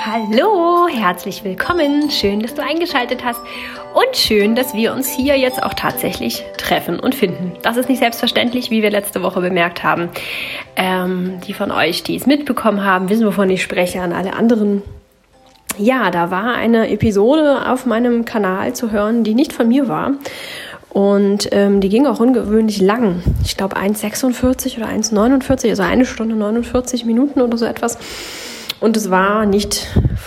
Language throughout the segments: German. Hallo, herzlich willkommen. Schön, dass du eingeschaltet hast und schön, dass wir uns hier jetzt auch tatsächlich treffen und finden. Das ist nicht selbstverständlich, wie wir letzte Woche bemerkt haben. Die von euch, die es mitbekommen haben, wissen, wovon ich spreche, an alle anderen. Ja, da war eine Episode auf meinem Kanal zu hören, die nicht von mir war. Und die ging auch ungewöhnlich lang. Ich glaube 1,46 oder 1,49, also 1 Stunde 49 Minuten oder so etwas. Und es war nicht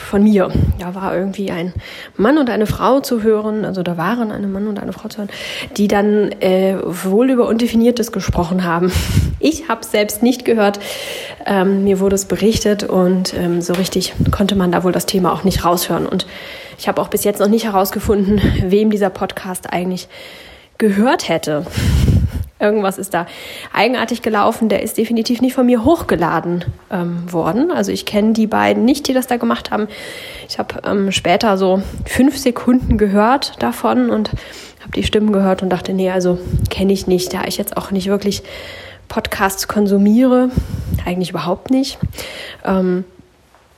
von mir. Da war irgendwie ein Mann und eine Frau zu hören, also da waren ein Mann und eine Frau zu hören, die dann wohl über Undefiniertes gesprochen haben. Ich habe es selbst nicht gehört. Mir wurde es berichtet und so richtig konnte man da wohl das Thema auch nicht raushören. Und ich habe auch bis jetzt noch nicht herausgefunden, wem dieser Podcast eigentlich gehört hätte. Irgendwas ist da eigenartig gelaufen. Der ist definitiv nicht von mir hochgeladen worden. Also ich kenne die beiden nicht, die das da gemacht haben. Ich habe später so 5 Sekunden gehört davon und habe die Stimmen gehört und dachte, nee, also kenne ich nicht. Da ich jetzt auch nicht wirklich Podcasts konsumiere, eigentlich überhaupt nicht,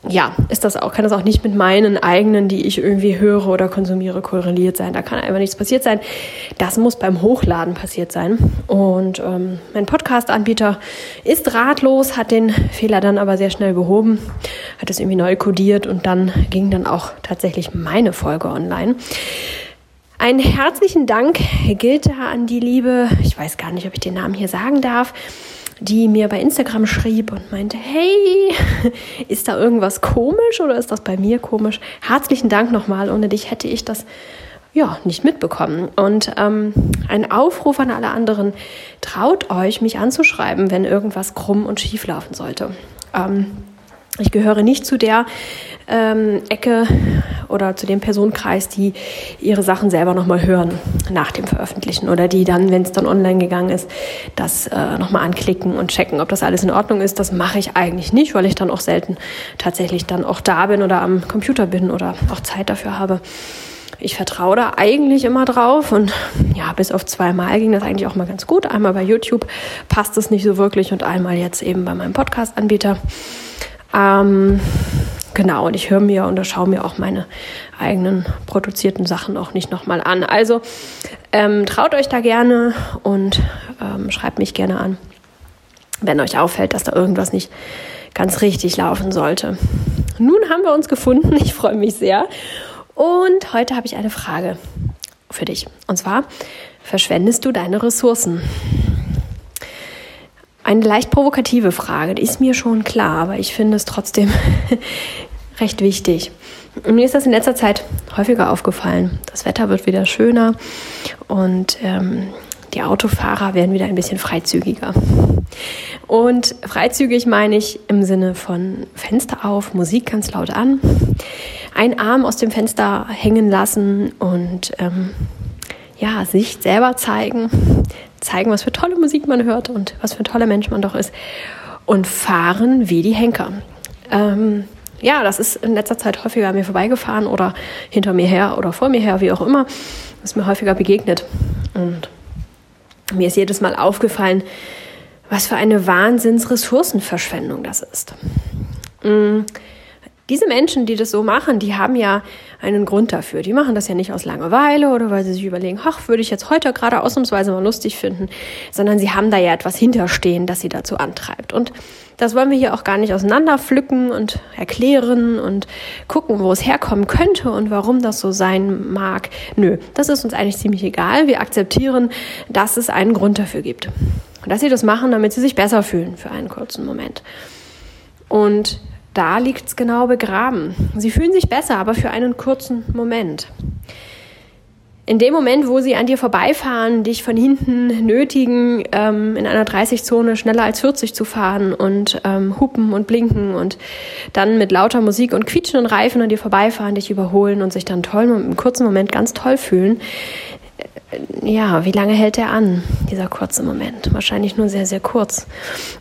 kann das auch nicht mit meinen eigenen, die ich irgendwie höre oder konsumiere, korreliert sein. Da kann einfach nichts passiert sein. Das muss beim Hochladen passiert sein. Und mein Podcast-Anbieter ist ratlos, hat den Fehler dann aber sehr schnell behoben, hat es irgendwie neu kodiert und dann ging dann auch tatsächlich meine Folge online. Einen herzlichen Dank gilt da an die Liebe, ich weiß gar nicht, ob ich den Namen hier sagen darf, die mir bei Instagram schrieb und meinte, hey, ist da irgendwas komisch oder ist das bei mir komisch? Herzlichen Dank nochmal, ohne dich hätte ich das ja nicht mitbekommen. Und ein Aufruf an alle anderen, traut euch, mich anzuschreiben, wenn irgendwas krumm und schief laufen sollte. Ich gehöre nicht zu der Ecke oder zu dem Personenkreis, die ihre Sachen selber nochmal hören nach dem Veröffentlichen oder die dann, wenn es dann online gegangen ist, das nochmal anklicken und checken, ob das alles in Ordnung ist. Das mache ich eigentlich nicht, weil ich dann auch selten tatsächlich dann auch da bin oder am Computer bin oder auch Zeit dafür habe. Ich vertraue da eigentlich immer drauf und ja, bis auf 2 Mal ging das eigentlich auch mal ganz gut. Einmal bei YouTube passt es nicht so wirklich und einmal jetzt eben bei meinem Podcast-Anbieter. Genau, und ich höre mir und schaue mir auch meine eigenen produzierten Sachen auch nicht nochmal an. Also traut euch da gerne und schreibt mich gerne an, wenn euch auffällt, dass da irgendwas nicht ganz richtig laufen sollte. Nun haben wir uns gefunden, ich freue mich sehr. Und heute habe ich eine Frage für dich. Und zwar, verschwendest du deine Ressourcen? Eine leicht provokative Frage, die ist mir schon klar, aber ich finde es trotzdem recht wichtig. Mir ist das in letzter Zeit häufiger aufgefallen. Das Wetter wird wieder schöner und die Autofahrer werden wieder ein bisschen freizügiger. Und freizügig meine ich im Sinne von Fenster auf, Musik ganz laut an, einen Arm aus dem Fenster hängen lassen und sich selber zeigen, was für tolle Musik man hört und was für ein toller Mensch man doch ist und fahren wie die Henker. Das ist in letzter Zeit häufiger an mir vorbeigefahren oder hinter mir her oder vor mir her, wie auch immer. Das ist mir häufiger begegnet und mir ist jedes Mal aufgefallen, was für eine Wahnsinns-Ressourcenverschwendung das ist. Diese Menschen, die das so machen, die haben ja einen Grund dafür. Die machen das ja nicht aus Langeweile oder weil sie sich überlegen, ach, würde ich jetzt heute gerade ausnahmsweise mal lustig finden, sondern sie haben da ja etwas hinterstehen, das sie dazu antreibt. Und das wollen wir hier auch gar nicht auseinanderpflücken und erklären und gucken, wo es herkommen könnte und warum das so sein mag. Nö, das ist uns eigentlich ziemlich egal. Wir akzeptieren, dass es einen Grund dafür gibt. Und dass sie das machen, damit sie sich besser fühlen für einen kurzen Moment. Und da liegt es genau begraben. Sie fühlen sich besser, aber für einen kurzen Moment. In dem Moment, wo sie an dir vorbeifahren, dich von hinten nötigen, in einer 30-Zone schneller als 40 zu fahren und hupen und blinken und dann mit lauter Musik und quietschenden Reifen an dir vorbeifahren, dich überholen und sich dann im kurzen Moment ganz toll fühlen. Wie lange hält der an, dieser kurze Moment? Wahrscheinlich nur sehr, sehr kurz.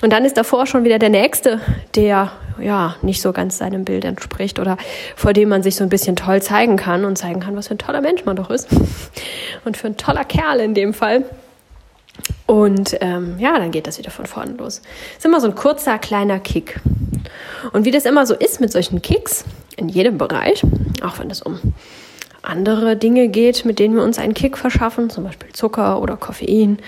Und dann ist davor schon wieder der Nächste, der nicht so ganz seinem Bild entspricht oder vor dem man sich so ein bisschen toll zeigen kann und zeigen kann, was für ein toller Mensch man doch ist und für ein toller Kerl in dem Fall. Und ja, dann geht das wieder von vorne los. Ist immer so ein kurzer, kleiner Kick. Und wie das immer so ist mit solchen Kicks, in jedem Bereich, auch wenn es um andere Dinge geht, mit denen wir uns einen Kick verschaffen, zum Beispiel Zucker oder Koffein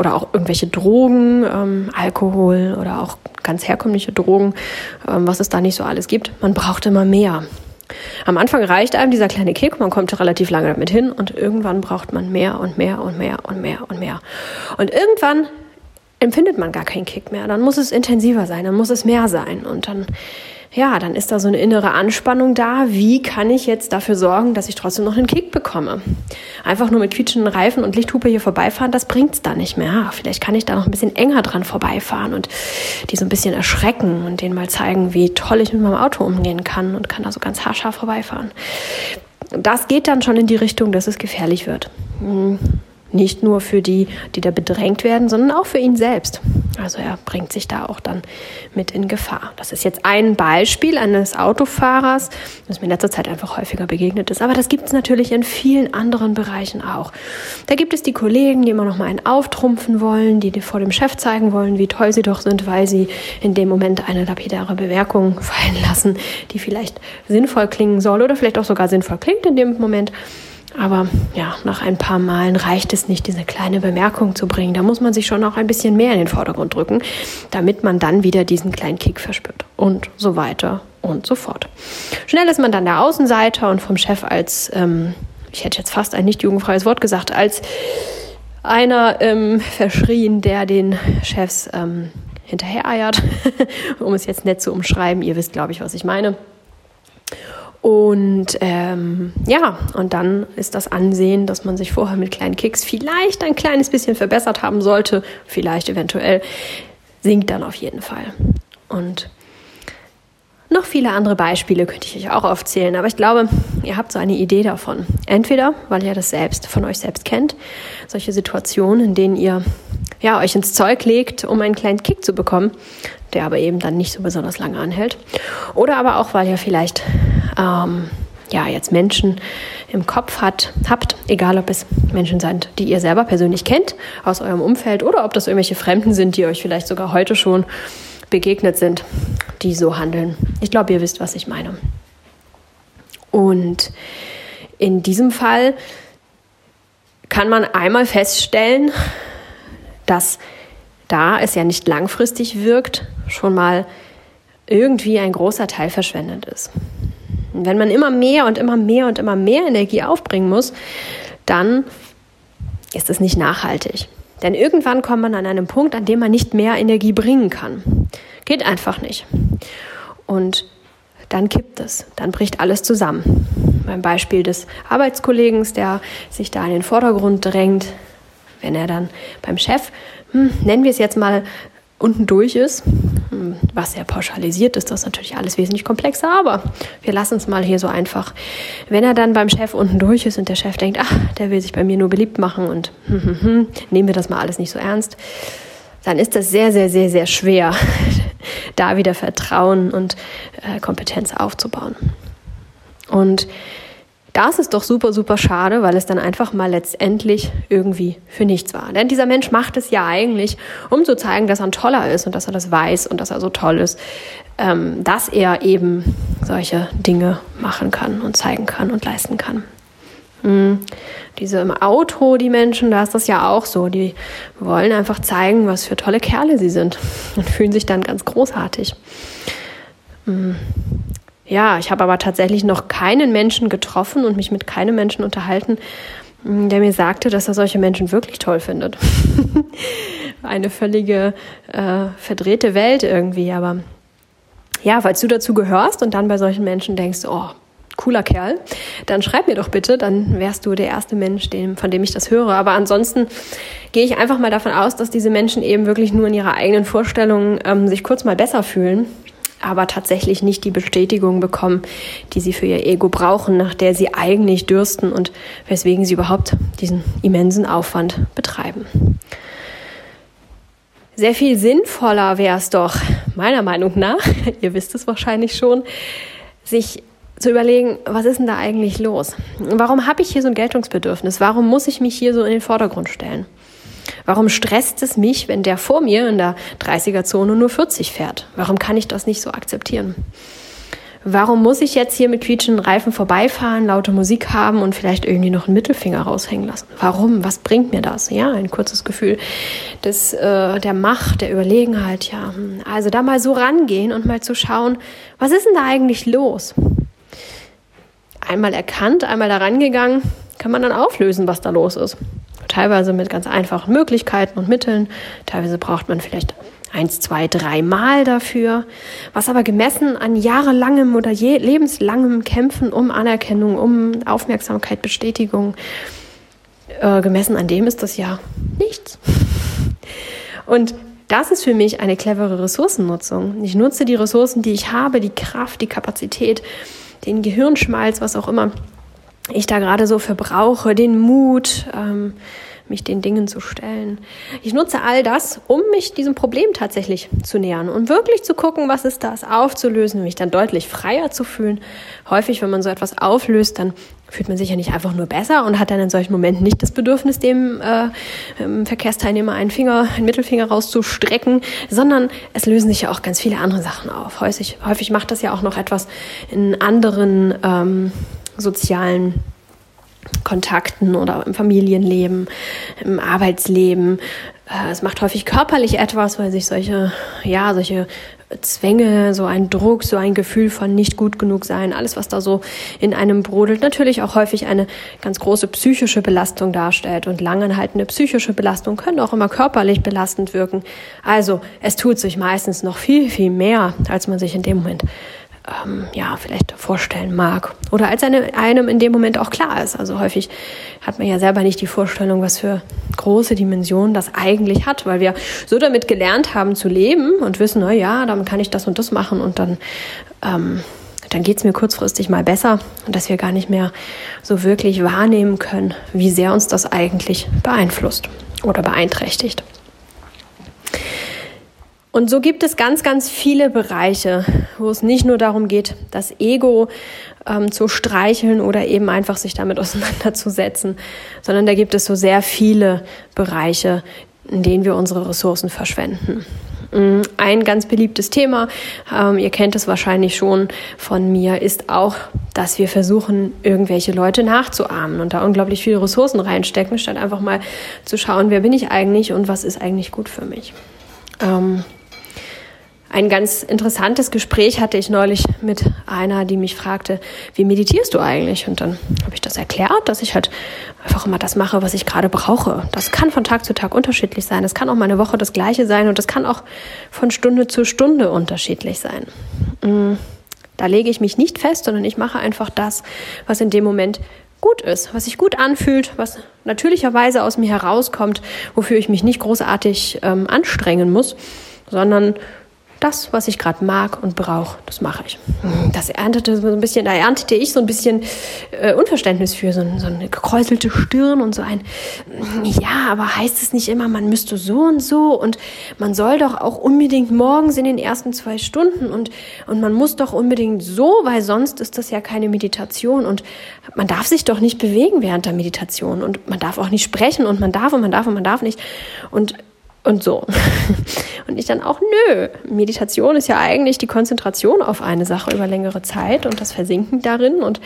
oder auch irgendwelche Drogen, Alkohol oder auch ganz herkömmliche Drogen, was es da nicht so alles gibt, man braucht immer mehr. Am Anfang reicht einem dieser kleine Kick, man kommt relativ lange damit hin und irgendwann braucht man mehr und mehr und mehr und mehr und mehr. Und irgendwann empfindet man gar keinen Kick mehr. Dann muss es intensiver sein, dann muss es mehr sein. Und dann, ja, dann ist da so eine innere Anspannung da. Wie kann ich jetzt dafür sorgen, dass ich trotzdem noch einen Kick bekomme? Einfach nur mit quietschenden Reifen und Lichthupe hier vorbeifahren, das bringt's da nicht mehr. Vielleicht kann ich da noch ein bisschen enger dran vorbeifahren und die so ein bisschen erschrecken und denen mal zeigen, wie toll ich mit meinem Auto umgehen kann und kann da so ganz haarscharf vorbeifahren. Das geht dann schon in die Richtung, dass es gefährlich wird. Nicht nur für die, die da bedrängt werden, sondern auch für ihn selbst. Also er bringt sich da auch dann mit in Gefahr. Das ist jetzt ein Beispiel eines Autofahrers, das mir in letzter Zeit einfach häufiger begegnet ist. Aber das gibt es natürlich in vielen anderen Bereichen auch. Da gibt es die Kollegen, die immer noch mal einen auftrumpfen wollen, die dir vor dem Chef zeigen wollen, wie toll sie doch sind, weil sie in dem Moment eine lapidare Bemerkung fallen lassen, die vielleicht sinnvoll klingen soll oder vielleicht auch sogar sinnvoll klingt in dem Moment. Aber ja, nach ein paar Malen reicht es nicht, diese kleine Bemerkung zu bringen. Da muss man sich schon auch ein bisschen mehr in den Vordergrund drücken, damit man dann wieder diesen kleinen Kick verspürt und so weiter und so fort. Schnell ist man dann der Außenseiter und vom Chef als, ich hätte jetzt fast ein nicht jugendfreies Wort gesagt, als einer verschrien, der den Chefs hinterhereiert, um es jetzt nett zu umschreiben. Ihr wisst, glaube ich, was ich meine. Und ja, und dann ist das Ansehen, dass man sich vorher mit kleinen Kicks vielleicht ein kleines bisschen verbessert haben sollte, vielleicht eventuell, sinkt dann auf jeden Fall. Und noch viele andere Beispiele könnte ich euch auch aufzählen, aber ich glaube, ihr habt so eine Idee davon. Entweder, weil ihr das selbst von euch selbst kennt, solche Situationen, in denen ihr ja, euch ins Zeug legt, um einen kleinen Kick zu bekommen, der aber eben dann nicht so besonders lange anhält. Oder aber auch, weil ihr vielleicht ja, jetzt Menschen im Kopf habt, egal ob es Menschen sind, die ihr selber persönlich kennt, aus eurem Umfeld, oder ob das irgendwelche Fremden sind, die euch vielleicht sogar heute schon begegnet sind, die so handeln. Ich glaube, ihr wisst, was ich meine. Und in diesem Fall kann man einmal feststellen, dass da es ja nicht langfristig wirkt, schon mal irgendwie ein großer Teil verschwendet ist. Wenn man immer mehr und immer mehr und immer mehr Energie aufbringen muss, dann ist es nicht nachhaltig. Denn irgendwann kommt man an einen Punkt, an dem man nicht mehr Energie bringen kann. Geht einfach nicht. Und dann kippt es, dann bricht alles zusammen. Beim Beispiel des Arbeitskollegen, der sich da in den Vordergrund drängt, wenn er dann beim Chef, nennen wir es jetzt mal, unten durch ist, was sehr pauschalisiert ist, das ist natürlich alles wesentlich komplexer, aber wir lassen es mal hier so einfach. Wenn er dann beim Chef unten durch ist und der Chef denkt, ach, der will sich bei mir nur beliebt machen und nehmen wir das mal alles nicht so ernst, dann ist das sehr, sehr, sehr, sehr schwer, da wieder Vertrauen und Kompetenz aufzubauen. Und das ist doch super, super schade, weil es dann einfach mal letztendlich irgendwie für nichts war. Denn dieser Mensch macht es ja eigentlich, um zu zeigen, dass er ein Toller ist und dass er das weiß und dass er so toll ist, dass er eben solche Dinge machen kann und zeigen kann und leisten kann. Diese im Auto, die Menschen, da ist das ja auch so. Die wollen einfach zeigen, was für tolle Kerle sie sind und fühlen sich dann ganz großartig. Ja, ich habe aber tatsächlich noch keinen Menschen getroffen und mich mit keinem Menschen unterhalten, der mir sagte, dass er solche Menschen wirklich toll findet. Eine völlige verdrehte Welt irgendwie, aber ja, falls du dazu gehörst und dann bei solchen Menschen denkst, oh, cooler Kerl, dann schreib mir doch bitte, dann wärst du der erste Mensch, von dem ich das höre. Aber ansonsten gehe ich einfach mal davon aus, dass diese Menschen eben wirklich nur in ihrer eigenen Vorstellung sich kurz mal besser fühlen, aber tatsächlich nicht die Bestätigung bekommen, die sie für ihr Ego brauchen, nach der sie eigentlich dürsten und weswegen sie überhaupt diesen immensen Aufwand betreiben. Sehr viel sinnvoller wäre es doch, meiner Meinung nach, ihr wisst es wahrscheinlich schon, sich zu überlegen, was ist denn da eigentlich los? Warum habe ich hier so ein Geltungsbedürfnis? Warum muss ich mich hier so in den Vordergrund stellen? Warum stresst es mich, wenn der vor mir in der 30er-Zone nur 40 fährt? Warum kann ich das nicht so akzeptieren? Warum muss ich jetzt hier mit quietschenden Reifen vorbeifahren, laute Musik haben und vielleicht irgendwie noch einen Mittelfinger raushängen lassen? Warum? Was bringt mir das? Ja, ein kurzes Gefühl des, der Macht, der Überlegenheit. Ja, also da mal so rangehen und mal zu schauen, was ist denn da eigentlich los? Einmal erkannt, einmal da rangegangen, kann man dann auflösen, was da los ist. Teilweise mit ganz einfachen Möglichkeiten und Mitteln. Teilweise braucht man vielleicht 1, 2, 3 Mal dafür. Was aber gemessen an jahrelangem oder lebenslangem Kämpfen um Anerkennung, um Aufmerksamkeit, Bestätigung, gemessen an dem ist das ja nichts. Und das ist für mich eine clevere Ressourcennutzung. Ich nutze die Ressourcen, die ich habe, die Kraft, die Kapazität, den Gehirnschmalz, was auch immer ich da gerade so verbrauche, den Mut, mich den Dingen zu stellen. Ich nutze all das, um mich diesem Problem tatsächlich zu nähern und wirklich zu gucken, was ist das, aufzulösen, mich dann deutlich freier zu fühlen. Häufig, wenn man so etwas auflöst, dann fühlt man sich ja nicht einfach nur besser und hat dann in solchen Momenten nicht das Bedürfnis, dem Verkehrsteilnehmer einen Mittelfinger rauszustrecken, sondern es lösen sich ja auch ganz viele andere Sachen auf. Häufig macht das ja auch noch etwas in anderen sozialen Kontakten oder im Familienleben, im Arbeitsleben. Es macht häufig körperlich etwas, weil sich solche Zwänge, so ein Druck, so ein Gefühl von nicht gut genug sein, alles, was da so in einem brodelt, natürlich auch häufig eine ganz große psychische Belastung darstellt. Und langanhaltende psychische Belastung können auch immer körperlich belastend wirken. Also es tut sich meistens noch viel, viel mehr, als man sich in dem Moment vielleicht vorstellen mag oder als einem in dem Moment auch klar ist. Also häufig hat man ja selber nicht die Vorstellung, was für große Dimensionen das eigentlich hat, weil wir so damit gelernt haben zu leben und wissen, na ja, dann kann ich das und das machen und dann geht's mir kurzfristig mal besser, und dass wir gar nicht mehr so wirklich wahrnehmen können, wie sehr uns das eigentlich beeinflusst oder beeinträchtigt. Und so gibt es ganz, ganz viele Bereiche, wo es nicht nur darum geht, das Ego zu streicheln oder eben einfach sich damit auseinanderzusetzen, sondern da gibt es so sehr viele Bereiche, in denen wir unsere Ressourcen verschwenden. Ein ganz beliebtes Thema, ihr kennt es wahrscheinlich schon von mir, ist auch, dass wir versuchen, irgendwelche Leute nachzuahmen und da unglaublich viele Ressourcen reinstecken, statt einfach mal zu schauen, wer bin ich eigentlich und was ist eigentlich gut für mich. Ein ganz interessantes Gespräch hatte ich neulich mit einer, die mich fragte, wie meditierst du eigentlich? Und dann habe ich das erklärt, dass ich halt einfach immer das mache, was ich gerade brauche. Das kann von Tag zu Tag unterschiedlich sein. Das kann auch mal eine Woche das Gleiche sein. Und das kann auch von Stunde zu Stunde unterschiedlich sein. Da lege ich mich nicht fest, sondern ich mache einfach das, was in dem Moment gut ist, was sich gut anfühlt, was natürlicherweise aus mir herauskommt, wofür ich mich nicht großartig anstrengen muss, sondern das, was ich gerade mag und brauche, das mache ich. Da erntete ich so ein bisschen Unverständnis für, so eine gekräuselte Stirn und so ein, ja, aber heißt es nicht immer, man müsste so und man soll doch auch unbedingt morgens in den ersten 2 Stunden und man muss doch unbedingt so, weil sonst ist das ja keine Meditation und man darf sich doch nicht bewegen während der Meditation und man darf auch nicht sprechen und man darf nicht und so. Und ich dann auch, nö, Meditation ist ja eigentlich die Konzentration auf eine Sache über längere Zeit und das Versinken darin. Und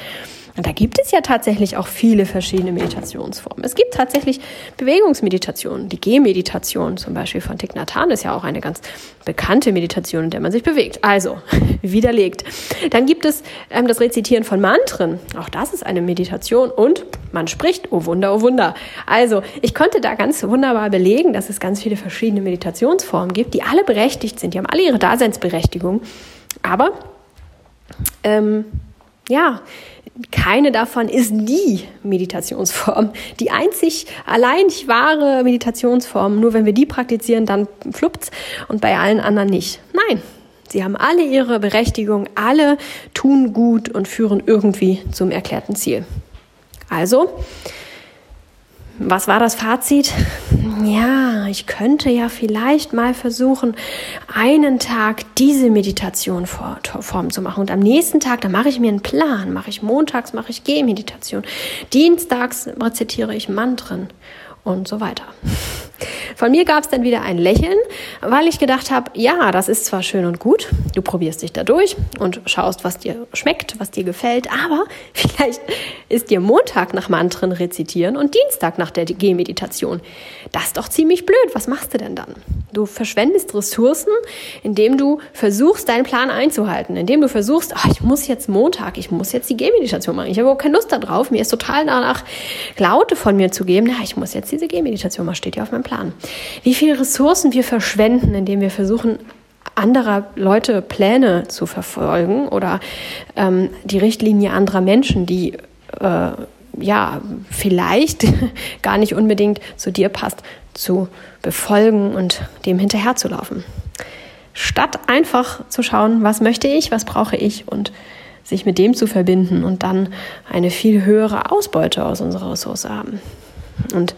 da gibt es ja tatsächlich auch viele verschiedene Meditationsformen. Es gibt tatsächlich Bewegungsmeditationen. Die Gehmeditation zum Beispiel von Thich Nhat Hanh ist ja auch eine ganz bekannte Meditation, in der man sich bewegt. Also, widerlegt. Dann gibt es das Rezitieren von Mantren. Auch das ist eine Meditation und man spricht, oh Wunder, oh Wunder. Also, ich konnte da ganz wunderbar belegen, dass es ganz viele verschiedene Meditationsformen gibt, die alle berechtigt sind. Die haben alle ihre Daseinsberechtigung. Aber, keine davon ist die Meditationsform, die einzig alleinig wahre Meditationsform. Nur wenn wir die praktizieren, dann fluppt's und bei allen anderen nicht. Nein, sie haben alle ihre Berechtigung, alle tun gut und führen irgendwie zum erklärten Ziel. Also, was war das Fazit? Ja, ich könnte ja vielleicht mal versuchen, einen Tag diese Meditationform zu machen und am nächsten Tag, da mache ich mir einen Plan, montags mache ich Gehmeditation, dienstags rezitiere ich Mantren und so weiter. Von mir gab es dann wieder ein Lächeln, weil ich gedacht habe, ja, das ist zwar schön und gut, du probierst dich da durch und schaust, was dir schmeckt, was dir gefällt, aber vielleicht ist dir Montag nach Mantren rezitieren und Dienstag nach der Gehmeditation. Das ist doch ziemlich blöd, was machst du denn dann? Du verschwendest Ressourcen, indem du versuchst, deinen Plan einzuhalten, indem du versuchst, ich muss jetzt Montag, ich muss jetzt die Gehmeditation machen, ich habe auch keine Lust darauf, mir ist total danach Laute von mir zu geben, ich muss jetzt diese Gehmeditation machen, steht ja auf meinem Plan. Wie viele Ressourcen wir verschwenden, indem wir versuchen, anderer Leute Pläne zu verfolgen oder die Richtlinie anderer Menschen, die vielleicht gar nicht unbedingt zu dir passt, zu befolgen und dem hinterherzulaufen. Statt einfach zu schauen, was möchte ich, was brauche ich und sich mit dem zu verbinden und dann eine viel höhere Ausbeute aus unserer Ressource haben. Und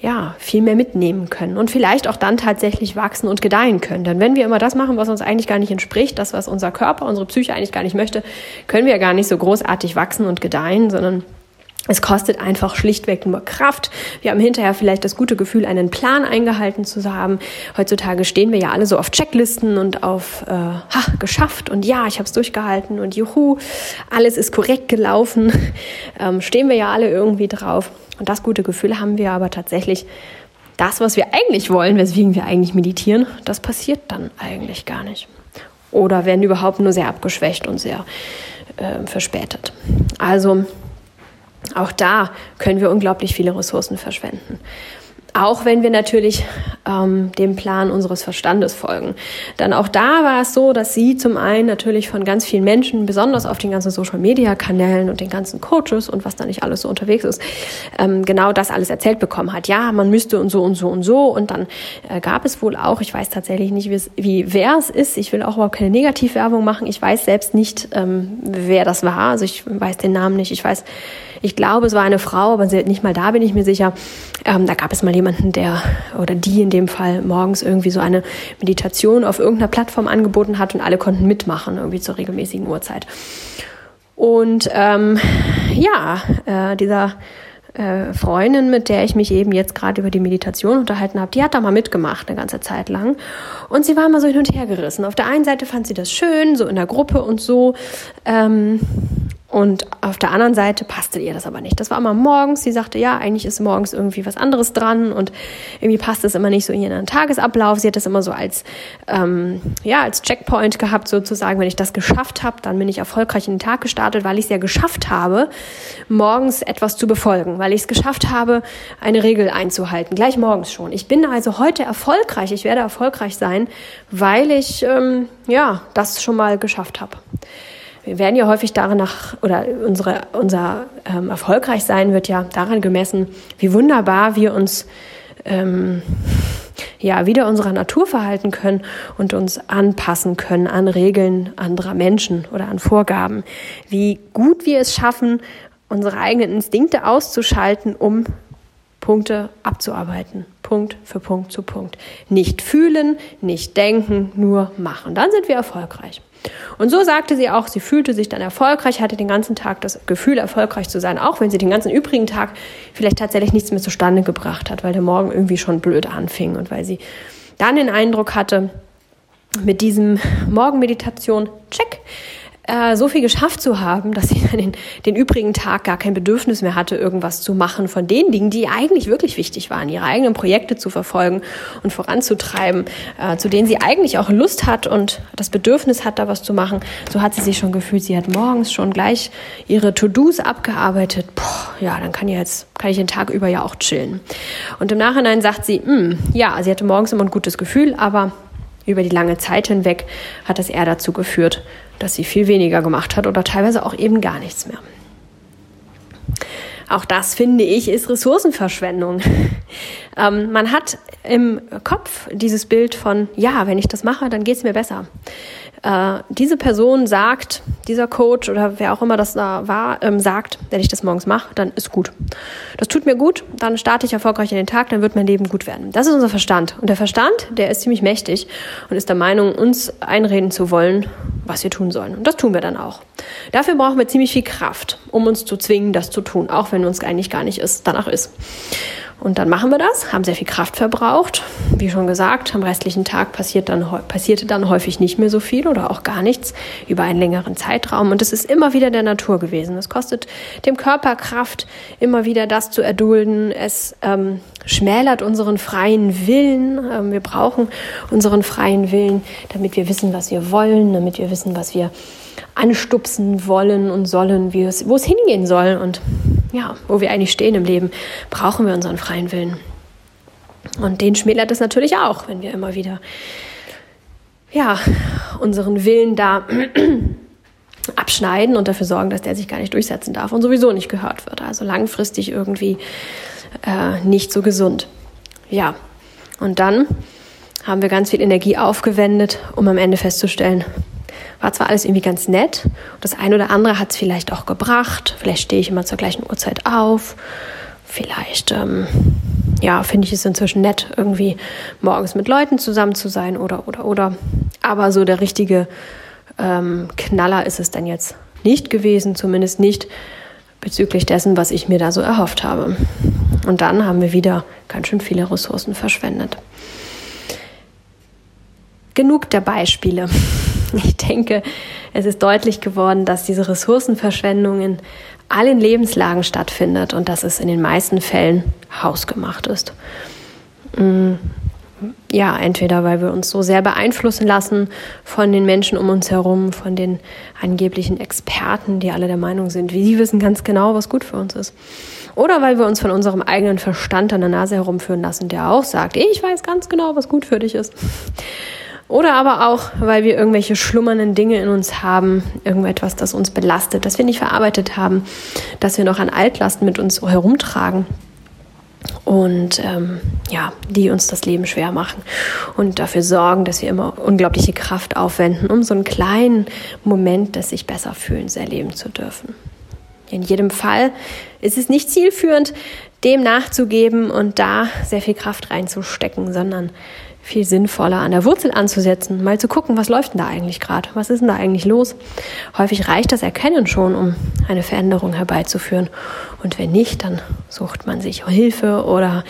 ja, viel mehr mitnehmen können und vielleicht auch dann tatsächlich wachsen und gedeihen können. Denn wenn wir immer das machen, was uns eigentlich gar nicht entspricht, das, was unser Körper, unsere Psyche eigentlich gar nicht möchte, können wir ja gar nicht so großartig wachsen und gedeihen, sondern es kostet einfach schlichtweg nur Kraft. Wir haben hinterher vielleicht das gute Gefühl, einen Plan eingehalten zu haben. Heutzutage stehen wir ja alle so auf Checklisten und auf geschafft und ja, ich habe es durchgehalten und juhu, alles ist korrekt gelaufen. Stehen wir ja alle irgendwie drauf. Und das gute Gefühl haben wir aber tatsächlich. Das, was wir eigentlich wollen, weswegen wir eigentlich meditieren, das passiert dann eigentlich gar nicht. Oder werden überhaupt nur sehr abgeschwächt und sehr verspätet. Also auch da können wir unglaublich viele Ressourcen verschwenden. Auch wenn wir natürlich dem Plan unseres Verstandes folgen. Dann auch da war es so, dass sie zum einen natürlich von ganz vielen Menschen, besonders auf den ganzen Social-Media-Kanälen und den ganzen Coaches und was da nicht alles so unterwegs ist, genau das alles erzählt bekommen hat. Ja, man müsste und so und so und so. Und dann gab es wohl auch, ich weiß tatsächlich nicht, wer es ist. Ich will auch überhaupt keine Negativwerbung machen. Ich weiß selbst nicht, wer das war. Also ich weiß den Namen nicht. Ich glaube, es war eine Frau, aber nicht mal da bin ich mir sicher. Da gab es mal jemanden, der oder die in dem Fall morgens irgendwie so eine Meditation auf irgendeiner Plattform angeboten hat und alle konnten mitmachen, irgendwie zur regelmäßigen Uhrzeit. Und dieser Freundin, mit der ich mich eben jetzt gerade über die Meditation unterhalten habe, die hat da mal mitgemacht eine ganze Zeit lang und sie war immer so hin und her gerissen. Auf der einen Seite fand sie das schön, so in der Gruppe und so, und auf der anderen Seite passte ihr das aber nicht. Das war immer morgens. Sie sagte, ja, eigentlich ist morgens irgendwie was anderes dran und irgendwie passt es immer nicht so in ihren Tagesablauf. Sie hat das immer so als, als Checkpoint gehabt sozusagen. Wenn ich das geschafft habe, dann bin ich erfolgreich in den Tag gestartet, weil ich es ja geschafft habe, morgens etwas zu befolgen, weil ich es geschafft habe, eine Regel einzuhalten. Gleich morgens schon. Ich bin also heute erfolgreich. Ich werde erfolgreich sein, weil ich, das schon mal geschafft habe. Wir werden ja häufig danach, oder unser Erfolgreichsein wird ja daran gemessen, wie wunderbar wir uns wieder unserer Natur verhalten können und uns anpassen können an Regeln anderer Menschen oder an Vorgaben. Wie gut wir es schaffen, unsere eigenen Instinkte auszuschalten, um Punkte abzuarbeiten. Punkt für Punkt zu Punkt. Nicht fühlen, nicht denken, nur machen. Dann sind wir erfolgreich. Und so sagte sie auch, sie fühlte sich dann erfolgreich, hatte den ganzen Tag das Gefühl, erfolgreich zu sein, auch wenn sie den ganzen übrigen Tag vielleicht tatsächlich nichts mehr zustande gebracht hat, weil der Morgen irgendwie schon blöd anfing und weil sie dann den Eindruck hatte, mit diesem Morgenmeditation, check, so viel geschafft zu haben, dass sie dann den übrigen Tag gar kein Bedürfnis mehr hatte, irgendwas zu machen von den Dingen, die eigentlich wirklich wichtig waren, ihre eigenen Projekte zu verfolgen und voranzutreiben, zu denen sie eigentlich auch Lust hat und das Bedürfnis hat, da was zu machen. So hat sie sich schon gefühlt, sie hat morgens schon gleich ihre To-Dos abgearbeitet. Dann kann ich den Tag über ja auch chillen. Und im Nachhinein sagt sie, sie hatte morgens immer ein gutes Gefühl, aber über die lange Zeit hinweg hat das eher dazu geführt, dass sie viel weniger gemacht hat oder teilweise auch eben gar nichts mehr. Auch das, finde ich, ist Ressourcenverschwendung. Man hat im Kopf dieses Bild von, ja, wenn ich das mache, dann geht es mir besser. Diese Person sagt, dieser Coach oder wer auch immer das da war, sagt, wenn ich das morgens mache, dann ist gut. Das tut mir gut, dann starte ich erfolgreich in den Tag, dann wird mein Leben gut werden. Das ist unser Verstand. Und der Verstand, der ist ziemlich mächtig und ist der Meinung, uns einreden zu wollen, was wir tun sollen. Und das tun wir dann auch. Dafür brauchen wir ziemlich viel Kraft, um uns zu zwingen, das zu tun, auch wenn uns eigentlich gar nicht danach ist. Und dann machen wir das, haben sehr viel Kraft verbraucht. Wie schon gesagt, am restlichen Tag passierte dann häufig nicht mehr so viel oder auch gar nichts über einen längeren Zeitraum. Und es ist immer wieder der Natur gewesen. Es kostet dem Körper Kraft, immer wieder das zu erdulden. Es schmälert unseren freien Willen. Wir brauchen unseren freien Willen, damit wir wissen, was wir wollen, damit wir wissen, was wir anstupsen wollen und sollen, wo es hingehen soll und ja, wo wir eigentlich stehen im Leben, brauchen wir unseren freien Willen. Und den schmälert es natürlich auch, wenn wir immer wieder ja, unseren Willen da abschneiden und dafür sorgen, dass der sich gar nicht durchsetzen darf und sowieso nicht gehört wird. Also langfristig irgendwie nicht so gesund. Ja, und dann haben wir ganz viel Energie aufgewendet, um am Ende festzustellen, war zwar alles irgendwie ganz nett, das ein oder andere hat es vielleicht auch gebracht, vielleicht stehe ich immer zur gleichen Uhrzeit auf, vielleicht finde ich es inzwischen nett, irgendwie morgens mit Leuten zusammen zu sein oder. Aber so der richtige Knaller ist es dann jetzt nicht gewesen, zumindest nicht bezüglich dessen, was ich mir da so erhofft habe. Und dann haben wir wieder ganz schön viele Ressourcen verschwendet. Genug der Beispiele. Ich denke, es ist deutlich geworden, dass diese Ressourcenverschwendung in allen Lebenslagen stattfindet und dass es in den meisten Fällen hausgemacht ist. Ja, entweder weil wir uns so sehr beeinflussen lassen von den Menschen um uns herum, von den angeblichen Experten, die alle der Meinung sind, wie sie wissen ganz genau, was gut für uns ist. Oder weil wir uns von unserem eigenen Verstand an der Nase herumführen lassen, der auch sagt, ich weiß ganz genau, was gut für dich ist. Oder aber auch, weil wir irgendwelche schlummernden Dinge in uns haben, irgendetwas, das uns belastet, das wir nicht verarbeitet haben, das wir noch an Altlasten mit uns herumtragen und die uns das Leben schwer machen und dafür sorgen, dass wir immer unglaubliche Kraft aufwenden, um so einen kleinen Moment des sich besser Fühlens erleben zu dürfen. In jedem Fall ist es nicht zielführend, dem nachzugeben und da sehr viel Kraft reinzustecken, sondern viel sinnvoller an der Wurzel anzusetzen, mal zu gucken, was läuft denn da eigentlich gerade, was ist denn da eigentlich los. Häufig reicht das Erkennen schon, um eine Veränderung herbeizuführen. Und wenn nicht, dann sucht man sich Hilfe oder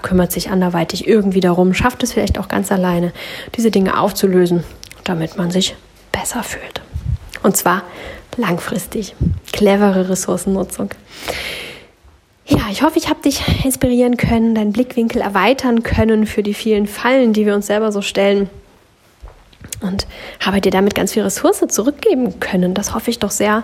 kümmert sich anderweitig irgendwie darum, schafft es vielleicht auch ganz alleine, diese Dinge aufzulösen, damit man sich besser fühlt. Und zwar langfristig. Clevere Ressourcennutzung. Ja, ich hoffe, ich habe dich inspirieren können, deinen Blickwinkel erweitern können für die vielen Fallen, die wir uns selber so stellen und habe dir damit ganz viel Ressource zurückgeben können. Das hoffe ich doch sehr,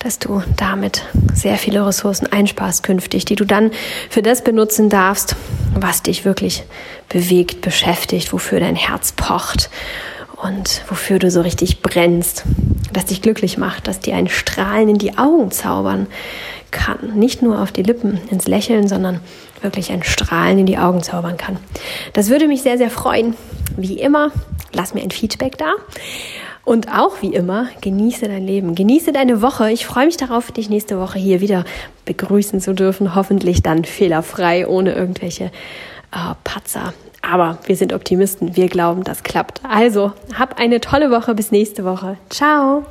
dass du damit sehr viele Ressourcen einsparst künftig, die du dann für das benutzen darfst, was dich wirklich bewegt, beschäftigt, wofür dein Herz pocht und wofür du so richtig brennst, das dich glücklich macht, dass dir ein Strahlen in die Augen zaubern kann, nicht nur auf die Lippen ins Lächeln, sondern wirklich ein Strahlen in die Augen zaubern kann. Das würde mich sehr, sehr freuen. Wie immer, lass mir ein Feedback da und auch wie immer, genieße dein Leben, genieße deine Woche. Ich freue mich darauf, dich nächste Woche hier wieder begrüßen zu dürfen, hoffentlich dann fehlerfrei, ohne irgendwelche Patzer. Aber wir sind Optimisten, wir glauben, das klappt. Also, hab eine tolle Woche, bis nächste Woche. Ciao!